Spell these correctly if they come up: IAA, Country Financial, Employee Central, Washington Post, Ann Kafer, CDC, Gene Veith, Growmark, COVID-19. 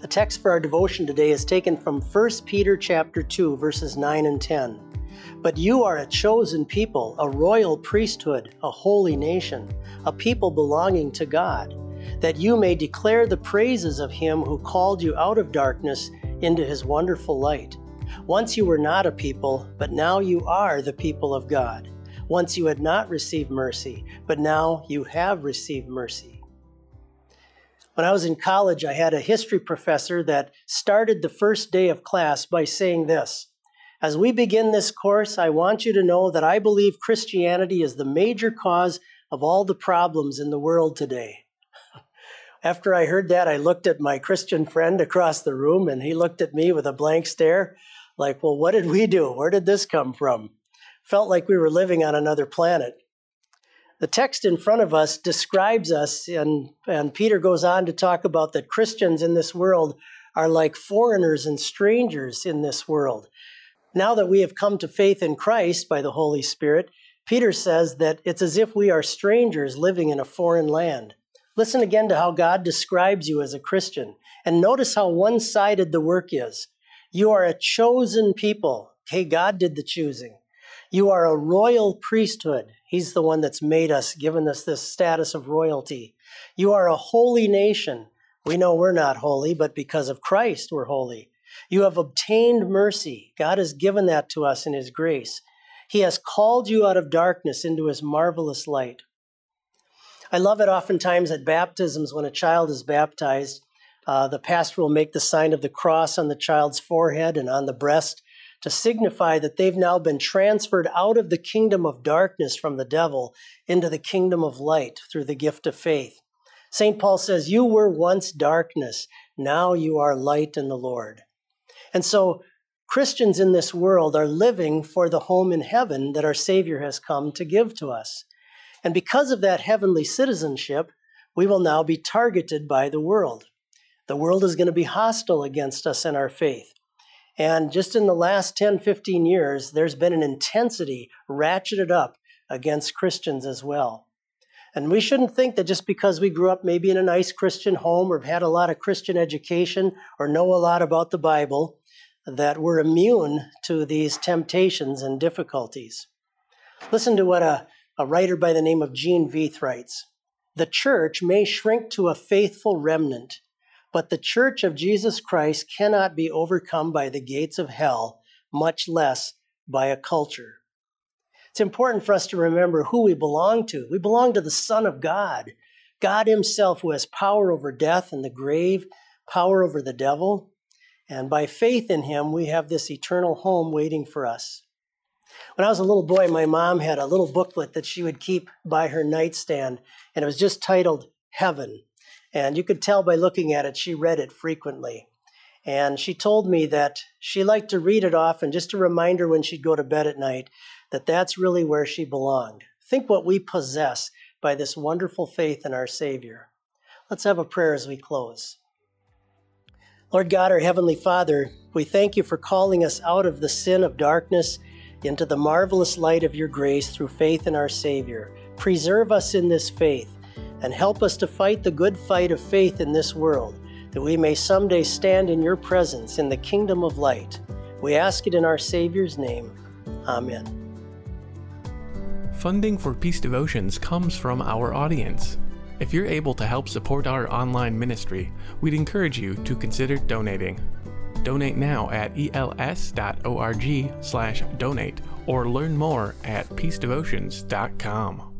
The text for our devotion today is taken from 1 Peter chapter 2, verses 9 and 10. But you are a chosen people, a royal priesthood, a holy nation, a people belonging to God, that you may declare the praises of him who called you out of darkness into his wonderful light. Once you were not a people, but now you are the people of God. Once you had not received mercy, but now you have received mercy. When I was in college, I had a history professor that started the first day of class by saying this: as we begin this course, I want you to know that I believe Christianity is the major cause of all the problems in the world today. After I heard that, I looked at my Christian friend across the room, and he looked at me with a blank stare, like, well, what did we do? Where did this come from? Felt like we were living on another planet. The text in front of us describes us, and Peter goes on to talk about that Christians in this world are like foreigners and strangers in this world. Now that we have come to faith in Christ by the Holy Spirit, Peter says that it's as if we are strangers living in a foreign land. Listen again to how God describes you as a Christian, and notice how one-sided the work is. You are a chosen people. Okay, God did the choosing. You are a royal priesthood. He's the one that's made us, given us this status of royalty. You are a holy nation. We know we're not holy, but because of Christ, we're holy. You have obtained mercy. God has given that to us in his grace. He has called you out of darkness into his marvelous light. I love it oftentimes at baptisms when a child is baptized, the pastor will make the sign of the cross on the child's forehead and on the breast to signify that they've now been transferred out of the kingdom of darkness from the devil into the kingdom of light through the gift of faith. St. Paul says, you were once darkness, now you are light in the Lord. And so Christians in this world are living for the home in heaven that our Savior has come to give to us. And because of that heavenly citizenship, we will now be targeted by the world. The world is going to be hostile against us and our faith. And just in the last 10, 15 years, there's been an intensity ratcheted up against Christians as well. And we shouldn't think that just because we grew up maybe in a nice Christian home or have had a lot of Christian education or know a lot about the Bible, that we're immune to these temptations and difficulties. Listen to what a writer by the name of Gene Veith writes. The church may shrink to a faithful remnant, but the church of Jesus Christ cannot be overcome by the gates of hell, much less by a culture. It's important for us to remember who we belong to. We belong to the Son of God, God himself, who has power over death and the grave, power over the devil. And by faith in him, we have this eternal home waiting for us. When I was a little boy, my mom had a little booklet that she would keep by her nightstand, and it was just titled Heaven. And you could tell by looking at it, she read it frequently. And she told me that she liked to read it often just to remind her when she'd go to bed at night that that's really where she belonged. Think what we possess by this wonderful faith in our Savior. Let's have a prayer as we close. Lord God, our Heavenly Father, we thank you for calling us out of the sin of darkness into the marvelous light of your grace through faith in our Savior. Preserve us in this faith and help us to fight the good fight of faith in this world, that we may someday stand in your presence in the kingdom of light. We ask it in our Savior's name. Amen. Funding for Peace Devotions comes from our audience. If you're able to help support our online ministry, we'd encourage you to consider donating. Donate now at els.org/donate or learn more at peacedevotions.com.